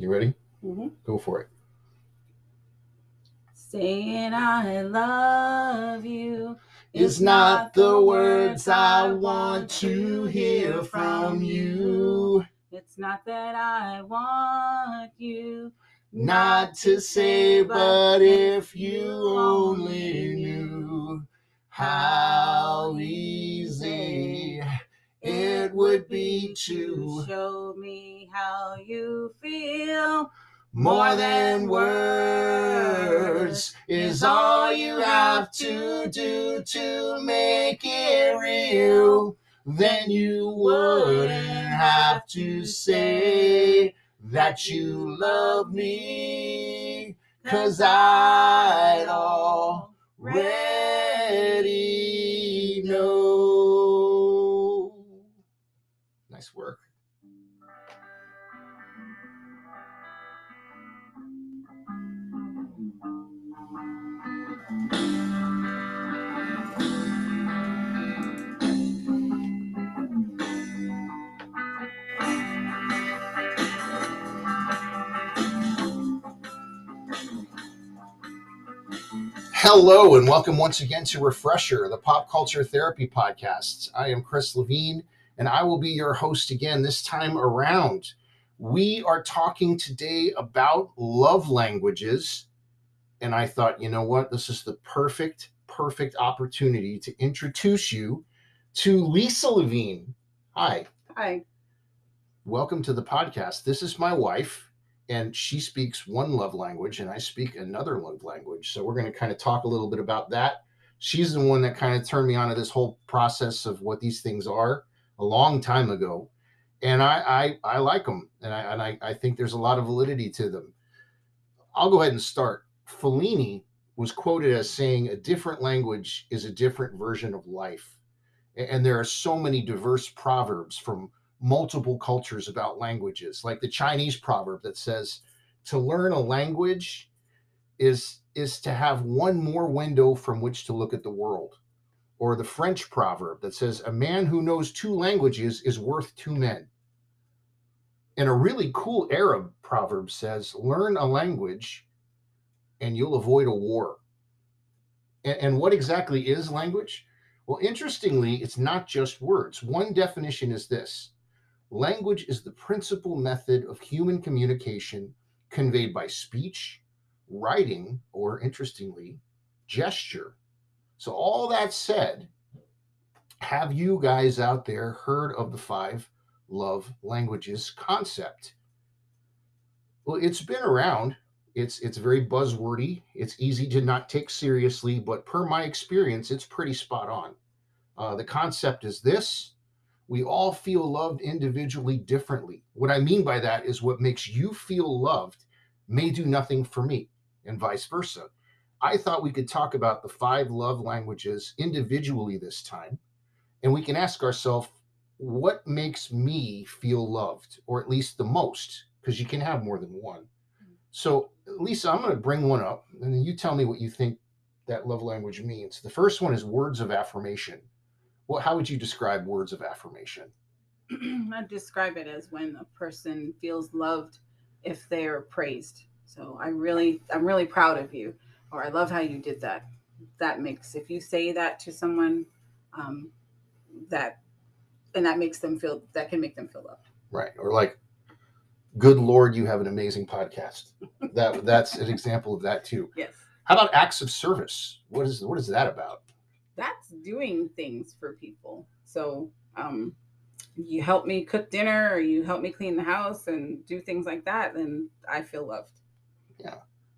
You ready? Mm-hmm. Go for it. Saying I love you is not the words I want to hear from you. It's not that I want you, not to say, but if you only knew how easy it would be to show me how you feel. More than words is all you have to do to make it real. Then you wouldn't have to say that you love me, 'cause I'd already know. Nice work. Hello and welcome once again to Refresher, the Pop Culture Therapy Podcast. I am Chris Levine and I will be your host again this time around. We are talking today about love languages, and I thought, you know what, this is the perfect opportunity to introduce you to Lisa Levine. Hi. Hi. Welcome to the podcast. This is my wife. And she speaks one love language, and I speak another love language. So we're going to kind of talk a little bit about that. She's the one that kind of turned me on to this whole process of what these things are a long time ago. And I like them, and I think there's a lot of validity to them. I'll go ahead and start. Fellini was quoted as saying, "A different language is a different version of life." And there are so many diverse proverbs from multiple cultures about languages, like the Chinese proverb that says to learn a language is to have one more window from which to look at the world, or the French proverb that says a man who knows two languages is worth two men. And a really cool Arab proverb says learn a language and you'll avoid a war. And what exactly is language? Well, interestingly, it's not just words. One definition is this: language is the principal method of human communication conveyed by speech, writing, or interestingly, gesture. So all that said, have you guys out there heard of the 5 love languages concept? Well, it's been around. It's very buzzwordy. It's easy to not take seriously, but per my experience, it's pretty spot on. The concept is this: we all feel loved individually differently. What I mean by that is what makes you feel loved may do nothing for me, and vice versa. I thought we could talk about the 5 love languages individually this time, and we can ask ourselves, what makes me feel loved, or at least the most, because you can have more than one. So, Lisa, I'm going to bring one up, and then you tell me what you think that love language means. The first one is words of affirmation. Well, how would you describe words of affirmation? I describe it as when a person feels loved if they're praised. So I'm really proud of you, or I love how you did that. That makes, if you say that to someone, that can make them feel loved. Right. Or like, good Lord, you have an amazing podcast. That's an example of that too. Yes. How about acts of service? What is that about? That's doing things for people. So you help me cook dinner, or you help me clean the house and do things like that, and I feel loved. Yeah,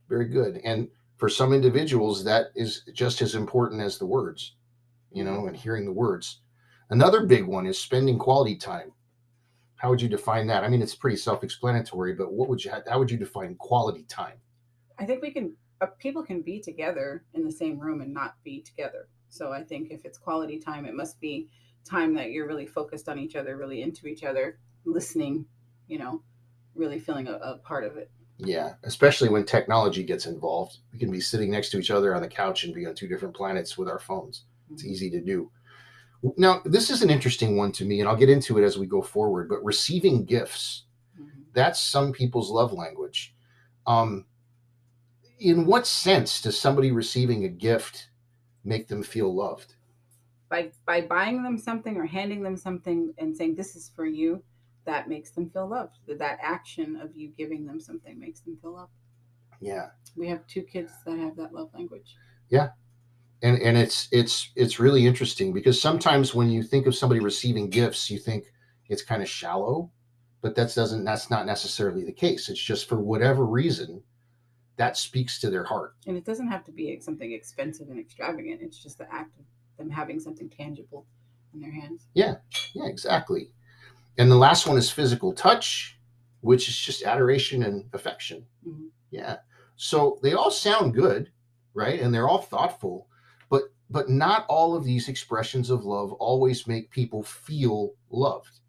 very good. And for some individuals, that is just as important as the words, and hearing the words. Another big one is spending quality time. How would you define that? I mean, it's pretty self-explanatory, but how would you define quality time? I think people can be together in the same room and not be together. So I think if it's quality time, it must be time that you're really focused on each other, really into each other, listening, really feeling a part of it. Yeah, especially when technology gets involved. We can be sitting next to each other on the couch and be on 2 different planets with our phones. Mm-hmm. It's easy to do. Now, this is an interesting one to me, and I'll get into it as we go forward, but receiving gifts. Mm-hmm. that's some people's love language. In what sense does somebody receiving a gift make them feel loved? By buying them something or handing them something and saying, this is for you, that makes them feel loved. That action of you giving them something makes them feel loved. Yeah. We have two kids that have that love language. Yeah. And it's really interesting, because sometimes when you think of somebody receiving gifts, you think it's kind of shallow, but that's not necessarily the case. It's just for whatever reason that speaks to their heart. And it doesn't have to be something expensive and extravagant. It's just the act of them having something tangible in their hands. Yeah. Yeah, exactly. And the last one is physical touch, which is just adoration and affection. Mm-hmm. Yeah. So they all sound good, right? And they're all thoughtful, but not all of these expressions of love always make people feel loved.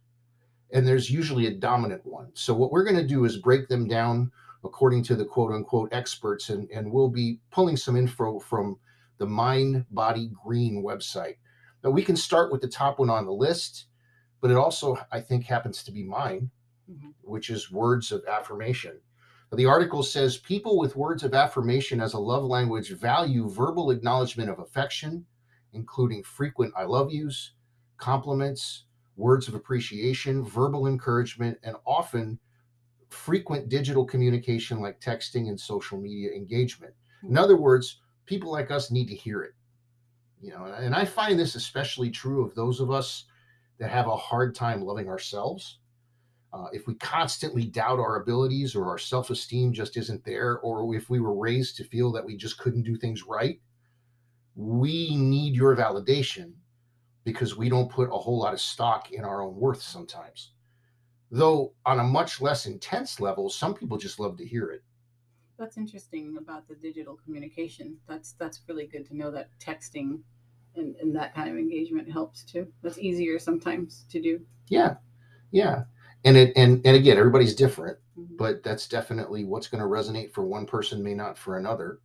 And there's usually a dominant one. So what we're going to do is break them down according to the quote unquote experts. And we'll be pulling some info from the Mind Body Green website. Now we can start with the top one on the list, but it also, I think, happens to be mine, mm-hmm. which is words of affirmation. The article says people with words of affirmation as a love language value verbal acknowledgement of affection, including frequent I love yous, compliments, words of appreciation, verbal encouragement, and often frequent digital communication like texting and social media engagement. In other words, people like us need to hear it. You know, and I find this especially true of those of us that have a hard time loving ourselves. If we constantly doubt our abilities, or our self-esteem just isn't there, or if we were raised to feel that we just couldn't do things right, we need your validation, because we don't put a whole lot of stock in our own worth sometimes. Though on a much less intense level, some people just love to hear it. That's interesting about the digital communication. That's really good to know that texting and that kind of engagement helps too. That's easier sometimes to do. Yeah, yeah. And again, everybody's different, but that's definitely what's going to resonate for one person, may not for another.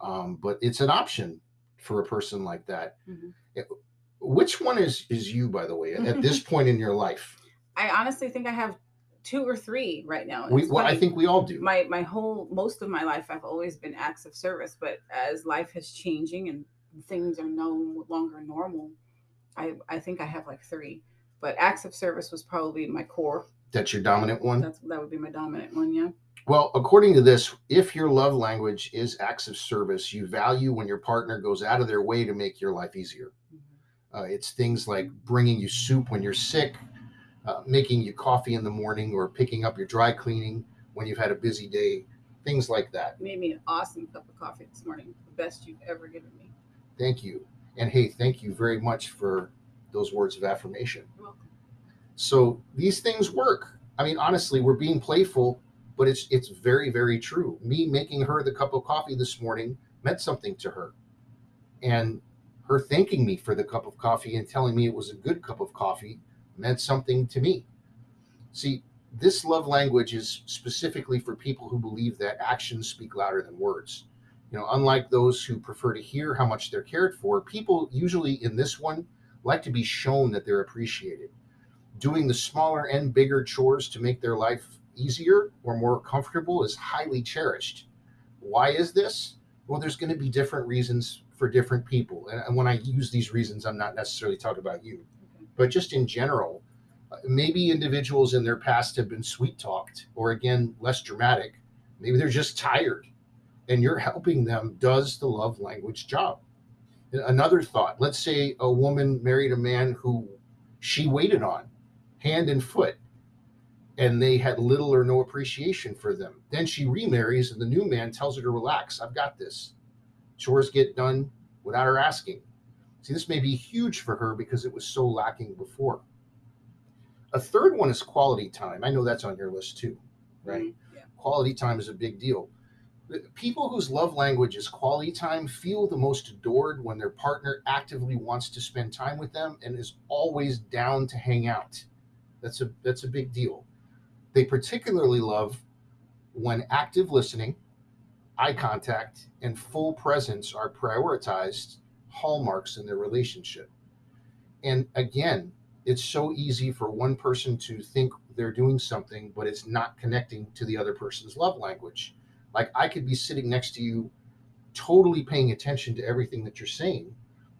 But it's an option for a person like that. Mm-hmm. Which one is you, by the way, at this point in your life? I honestly think I have two or three right now. I think we all do. Most of my life, I've always been acts of service, but as life is changing and things are no longer normal, I think I have like three. But acts of service was probably my core. That's your dominant one? That would be my dominant one, yeah. Well, according to this, if your love language is acts of service, you value when your partner goes out of their way to make your life easier. Mm-hmm. It's things like bringing you soup when you're sick, making you coffee in the morning, or picking up your dry cleaning when you've had a busy day, things like that. Made me an awesome cup of coffee this morning, the best you've ever given me. Thank you. And hey, thank you very much for those words of affirmation. So these things work. I mean, honestly, we're being playful, but it's very, very true. Me making her the cup of coffee this morning meant something to her. And her thanking me for the cup of coffee and telling me it was a good cup of coffee meant something to me. See, this love language is specifically for people who believe that actions speak louder than words. You know, unlike those who prefer to hear how much they're cared for, people usually in this one like to be shown that they're appreciated. Doing the smaller and bigger chores to make their life easier or more comfortable is highly cherished. Why is this? Well, there's going to be different reasons for different people. And when I use these reasons, I'm not necessarily talking about you, but just in general, maybe individuals in their past have been sweet talked, or again, less dramatic. Maybe they're just tired, and you're helping them does the love language job. Another thought, let's say a woman married a man who she waited on hand and foot, and they had little or no appreciation for them. Then she remarries and the new man tells her to relax. I've got this. Chores get done without her asking. See, this may be huge for her because it was so lacking before. A third one is quality time. I know that's on your list too, right? Mm-hmm. Yeah. Quality time is a big deal. People whose love language is quality time feel the most adored when their partner actively wants to spend time with them and is always down to hang out. That's a big deal. They particularly love when active listening, eye contact, and full presence are prioritized hallmarks in their relationship. And again, it's so easy for one person to think they're doing something, but it's not connecting to the other person's love language. Like, I could be sitting next to you, totally paying attention to everything that you're saying,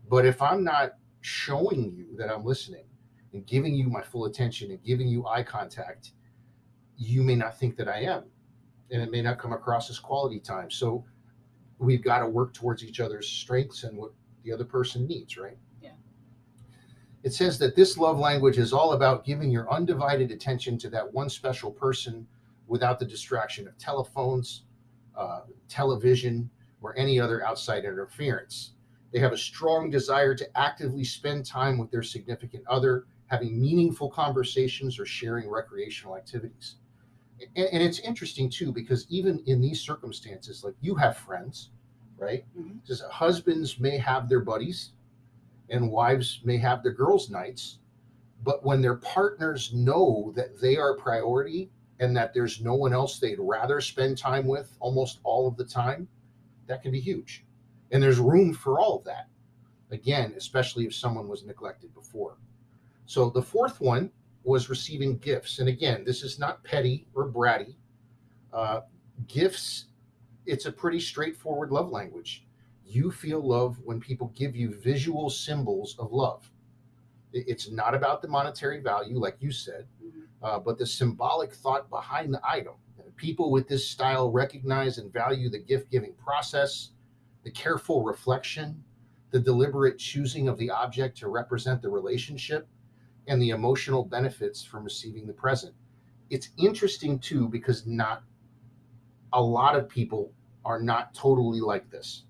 but if I'm not showing you that I'm listening and giving you my full attention and giving you eye contact, you may not think that I am, and it may not come across as quality time. So we've got to work towards each other's strengths and what the other person needs, right? Yeah. It says that this love language is all about giving your undivided attention to that one special person without the distraction of telephones, television, or any other outside interference. They have a strong desire to actively spend time with their significant other, having meaningful conversations or sharing recreational activities. And it's interesting too, because even in these circumstances, like, you have friends, right? Mm-hmm. It says husbands may have their buddies and wives may have their girls' nights, but when their partners know that they are a priority and that there's no one else they'd rather spend time with almost all of the time, that can be huge. And there's room for all of that. Again, especially if someone was neglected before. So the fourth one was receiving gifts. And again, this is not petty or bratty. Gifts, it's a pretty straightforward love language. You feel love when people give you visual symbols of love. It's not about the monetary value, like you said, but the symbolic thought behind the item. People with this style recognize and value the gift-giving process, the careful reflection, the deliberate choosing of the object to represent the relationship, and the emotional benefits from receiving the present. It's interesting too, because not a lot of people are not totally like this.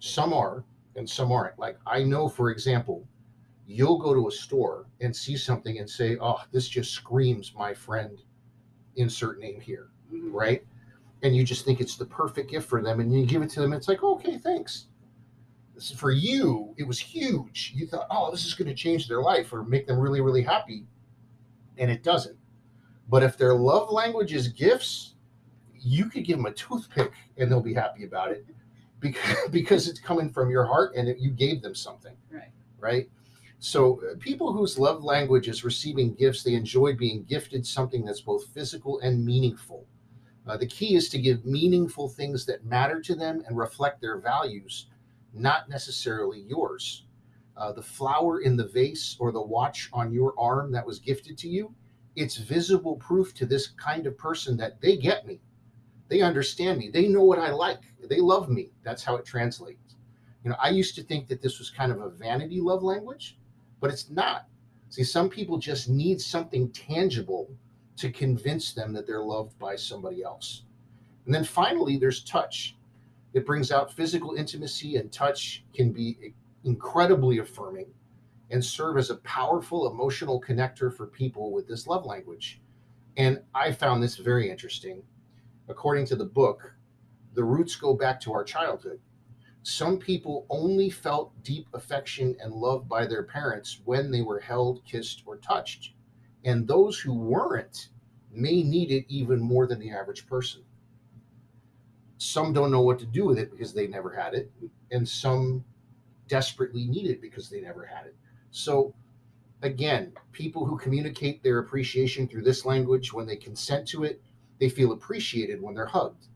Some are and some aren't. Like, I know, for example, you'll go to a store and see something and say, oh, this just screams my friend, insert name here, right? And you just think it's the perfect gift for them, and you give it to them, and it's like, okay, thanks. This is for you, it was huge. You thought, oh, this is going to change their life or make them really, really happy, and it doesn't. But if their love language is gifts, you could give them a toothpick and they'll be happy about it, because it's coming from your heart and you gave them something, right? So people whose love language is receiving gifts, they enjoy being gifted something that's both physical and meaningful. The key is to give meaningful things that matter to them and reflect their values, not necessarily yours. The flower in the vase or the watch on your arm that was gifted to you, it's visible proof to this kind of person that they get me. They understand me. They know what I like. They love me. That's how it translates. You know, I used to think that this was kind of a vanity love language, but it's not. See, some people just need something tangible to convince them that they're loved by somebody else. And then finally, there's touch. It brings out physical intimacy, and touch can be incredibly affirming and serve as a powerful emotional connector for people with this love language. And I found this very interesting. According to the book, the roots go back to our childhood. Some people only felt deep affection and love by their parents when they were held, kissed, or touched. And those who weren't may need it even more than the average person. Some don't know what to do with it because they never had it. And some desperately need it because they never had it. So again, people who communicate their appreciation through this language, when they consent to it, they feel appreciated when they're hugged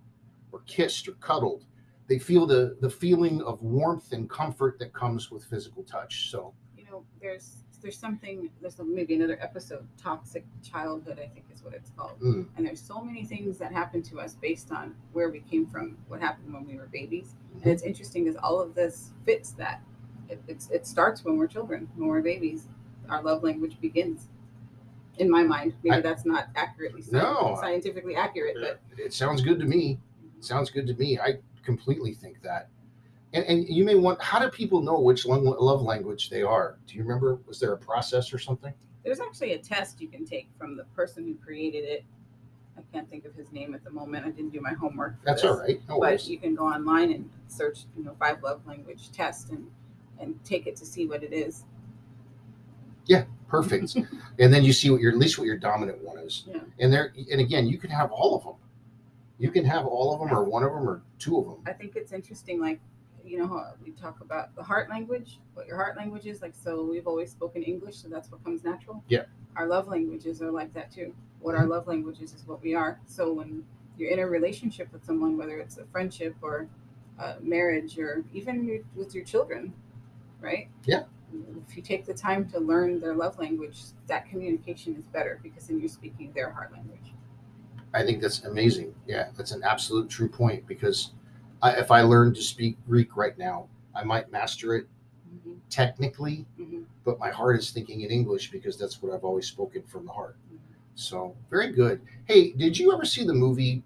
or kissed or cuddled. They feel the feeling of warmth and comfort that comes with physical touch. So, you know, there's maybe another episode, Toxic Childhood, I think is what it's called. And there's so many things that happen to us based on where we came from, what happened when we were babies. And it's interesting because all of this fits that. It starts when we're children, when we're babies. Our love language begins. In my mind, maybe that's not accurately scientifically accurate, but it sounds good to me. I completely think that. And you may want, how do people know which love language they are? Do you remember, was there a process or something? There's actually a test you can take from the person who created it. I can't think of his name at the moment. I didn't do my homework. That's all right. No worries. But you can go online and search, 5 love language test and take it to see what it is. Yeah, perfect. And then you see what your dominant one is. Yeah. And again, you can have all of them. You can have all of them or one of them or two of them. I think it's interesting, like, you know how we talk about the heart language, what your heart language is like. So we've always spoken English, so that's what comes natural. Yeah. Our love languages are like that too. What our love languages is what we are. So when you're in a relationship with someone, whether it's a friendship or a marriage or even with your children, right? Yeah. If you take the time to learn their love language, that communication is better because then you're speaking their heart language. I think that's amazing. Yeah, that's an absolute true point, because if I learned to speak Greek right now, I might master it technically, but my heart is thinking in English because that's what I've always spoken from the heart. So very good. Hey, did you ever see the movie?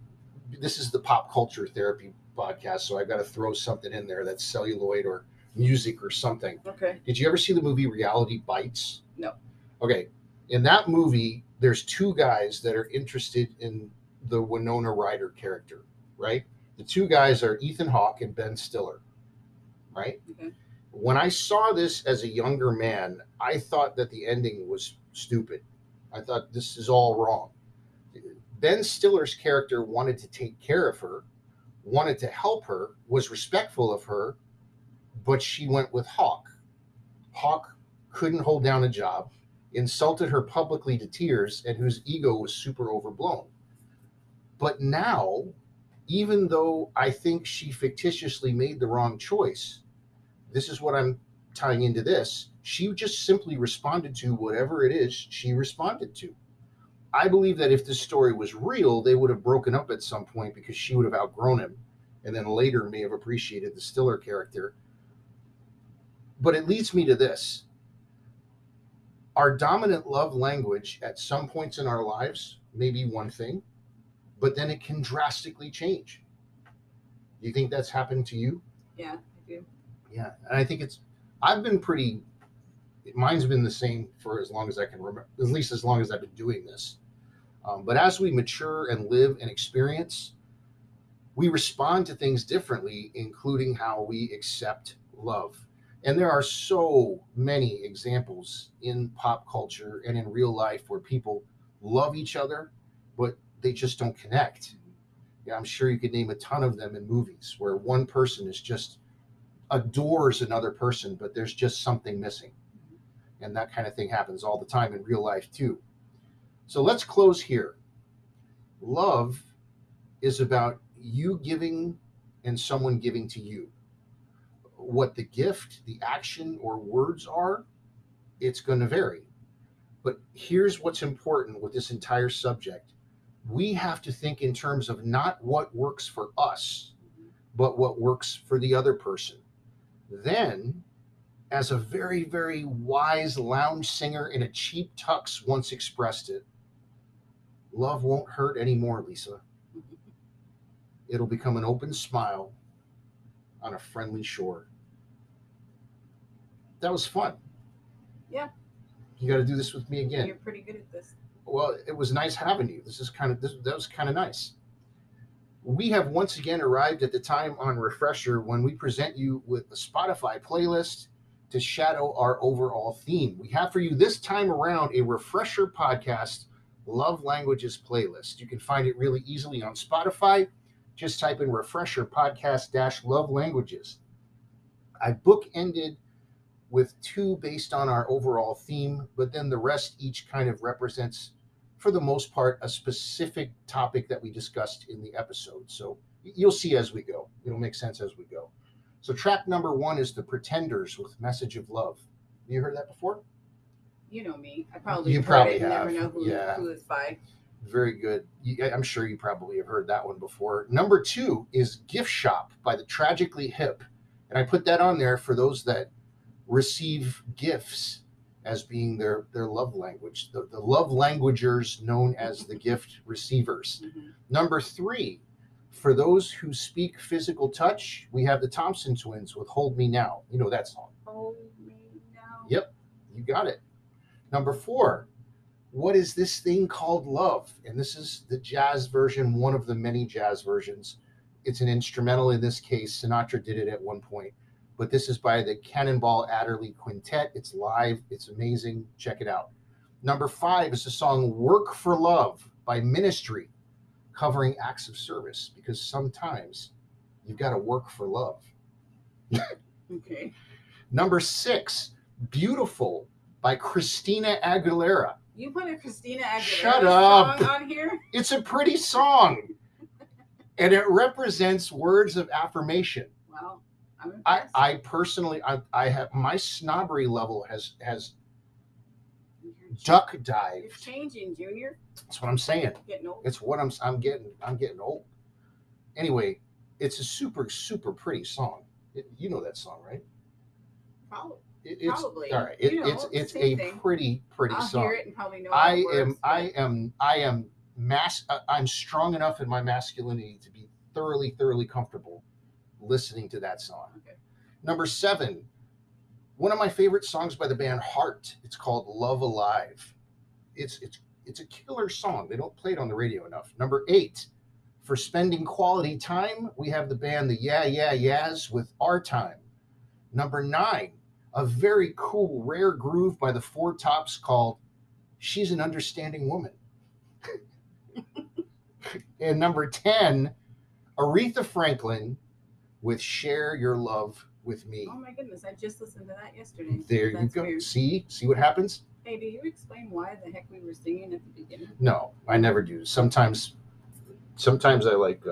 This is the Pop Culture Therapy podcast, so I've got to throw something in there that's celluloid or music or something. Okay. Did you ever see the movie Reality Bites? No. Okay. In that movie, there's two guys that are interested in the Winona Ryder character, right? The two guys are Ethan Hawke and Ben Stiller, right? Okay. When I saw this as a younger man, I thought that the ending was stupid. I thought this is all wrong. Ben Stiller's character wanted to take care of her, wanted to help her, was respectful of her, but she went with Hawke. Hawke couldn't hold down a job, insulted her publicly to tears, and whose ego was super overblown. But now, even though I think she fictitiously made the wrong choice, this is what I'm tying into this. She just simply responded to whatever it is she responded to. I believe that if this story was real, they would have broken up at some point because she would have outgrown him, and then later may have appreciated the Stiller character. But it leads me to this. Our dominant love language at some points in our lives may be one thing, but then it can drastically change. You think that's happened to you? Yeah, I do. Yeah. And I think I've been pretty, mine's been the same for as long as I can remember, at least as long as I've been doing this. But as we mature and live and experience, we respond to things differently, including how we accept love. And there are so many examples in pop culture and in real life where people love each other, but they just don't connect. Yeah, I'm sure you could name a ton of them in movies where one person is just adores another person, but there's just something missing. And that kind of thing happens all the time in real life too. So let's close here. Love is about you giving and someone giving to you. What the gift, the action, or words are, it's going to vary. But here's what's important with this entire subject. We have to think in terms of not what works for us, but what works for the other person. Then, as a very, very wise lounge singer in a cheap tux once expressed it, love won't hurt anymore, Lisa. It'll become an open smile on a friendly shore. That was fun. Yeah. You got to do this with me again. You're pretty good at this. Well, it was nice having you. That was kind of nice. We have once again arrived at the time on Refresher when we present you with a Spotify playlist to shadow our overall theme. We have for you this time around a Refresher podcast Love Languages playlist. You can find it really easily on Spotify. Just type in Refresher Podcast-Love Languages. I bookended with two based on our overall theme, but then the rest each kind of represents, for the most part, a specific topic that we discussed in the episode. So you'll see as we go. It'll make sense as we go. So track number one is The Pretenders with Message of Love. Have you heard that before? You know me. I probably have. Never know who is by. Very good. I'm sure you probably have heard that one before. Number two is Gift Shop by The Tragically Hip. And I put that on there for those that receive gifts as being their love language. The love languagers known as the gift receivers. Number three, for those who speak physical touch, we have the Thompson Twins with Hold Me Now. You know that song. Hold Me Now. Yep, you got it. Number four. What is this thing called love? And this is the jazz version, one of the many jazz versions. It's an instrumental in this case. Sinatra did it at one point. But this is by the Cannonball Adderley Quintet. It's live. It's amazing. Check it out. Number five is the song Work for Love by Ministry, covering acts of service, because sometimes you've got to work for love. Okay. Number 6, Beautiful by Christina Aguilera. You put a Christina Aguilera song on here? It's a pretty song. And it represents words of affirmation. Wow. I personally, I have, my snobbery level has duck dived. You're changing, Junior. That's what I'm saying. Getting old. It's what I'm getting old. Anyway, it's a super, super pretty song. You know that song, right? Probably. Probably. All right. It's a thing. Pretty I'll song. I'll hear it and probably know. I'm strong enough in my masculinity to be thoroughly comfortable listening to that song. Okay. Number 7, one of my favorite songs by the band Heart. It's called Love Alive. It's a killer song. They don't play it on the radio enough. Number 8, for spending quality time, we have the band the Yeah Yeah Yeahs with Our Time. Number 9, a very cool, rare groove by the Four Tops called She's an Understanding Woman. And number 10, Aretha Franklin with Share Your Love With Me. Oh my goodness, I just listened to that yesterday. There you go. Weird. See what happens? Hey, do you explain why the heck we were singing at the beginning? No, I never do. Sometimes I like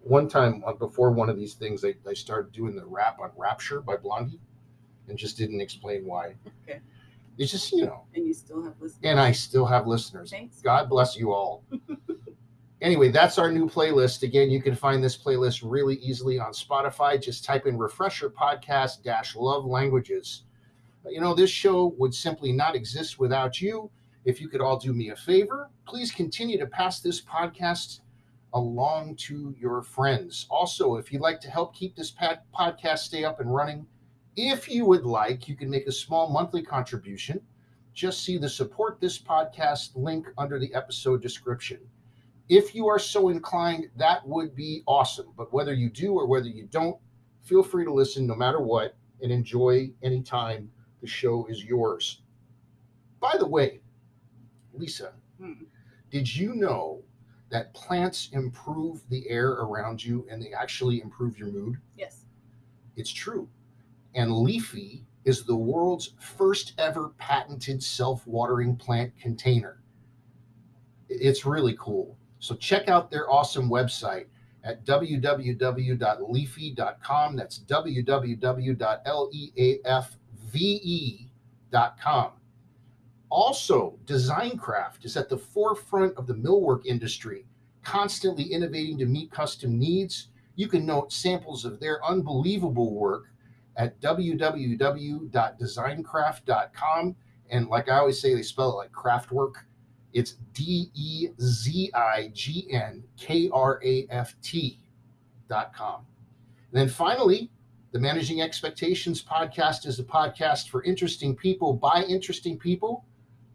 one time before one of these things, I started doing the rap on Rapture by Blondie and just didn't explain why. Okay. It's just, you know. And you still have listeners. And I still have listeners. Thanks. God bless you all. Anyway, that's our new playlist. Again, you can find this playlist really easily on Spotify. Just type in Refresher Podcast -Love Languages. You know, this show would simply not exist without you. If you could all do me a favor, please continue to pass this podcast along to your friends. Also, if you'd like to help keep this podcast stay up and running, if you would like, you can make a small monthly contribution. Just see the Support This Podcast link under the episode description. If you are so inclined, that would be awesome. But whether you do or whether you don't, feel free to listen no matter what and enjoy any time the show is yours. By the way, Lisa, did you know that plants improve the air around you and they actually improve your mood? Yes. It's true. And Leafy is the world's first ever patented self-watering plant container. It's really cool. So check out their awesome website at www.leafy.com. That's www.leafve.com. Also, Designcraft is at the forefront of the millwork industry, constantly innovating to meet custom needs. You can note samples of their unbelievable work at www.designcraft.com. And like I always say, they spell it like craftwork. It's DEZIGNKRAFT.com. And then finally, the Managing Expectations podcast is a podcast for interesting people by interesting people.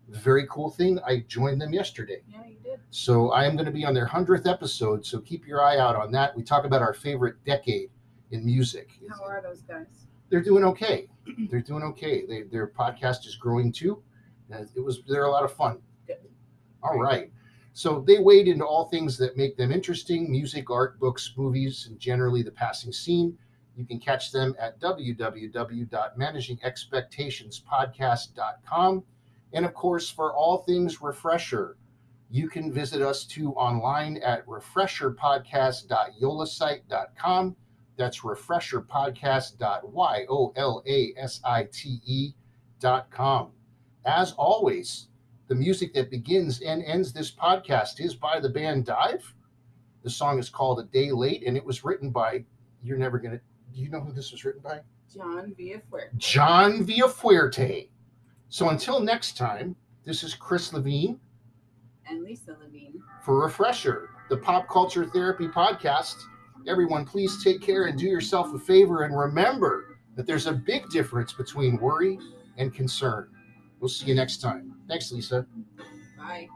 Very cool thing. I joined them yesterday. Yeah, you did. So I am going to be on their 100th episode. So keep your eye out on that. We talk about our favorite decade in music. How are those guys? They're doing okay. They're doing okay. Their podcast is growing too. They're a lot of fun. All right. So they wade into all things that make them interesting, music, art, books, movies, and generally the passing scene. You can catch them at www.managingexpectationspodcast.com. And, of course, for all things Refresher, you can visit us too online at refresherpodcast.yolasite.com. That's refresherpodcast.yolasite.com. As always, the music that begins and ends this podcast is by the band Dive. The song is called A Day Late, and it was written by, do you know who this was written by? John Villafuerte. So until next time, this is Chris Levine. And Lisa Levine. For Refresher, the Pop Culture Therapy Podcast. Everyone, please take care and do yourself a favor, and remember that there's a big difference between worry and concern. We'll see you next time. Thanks, Lisa. Bye.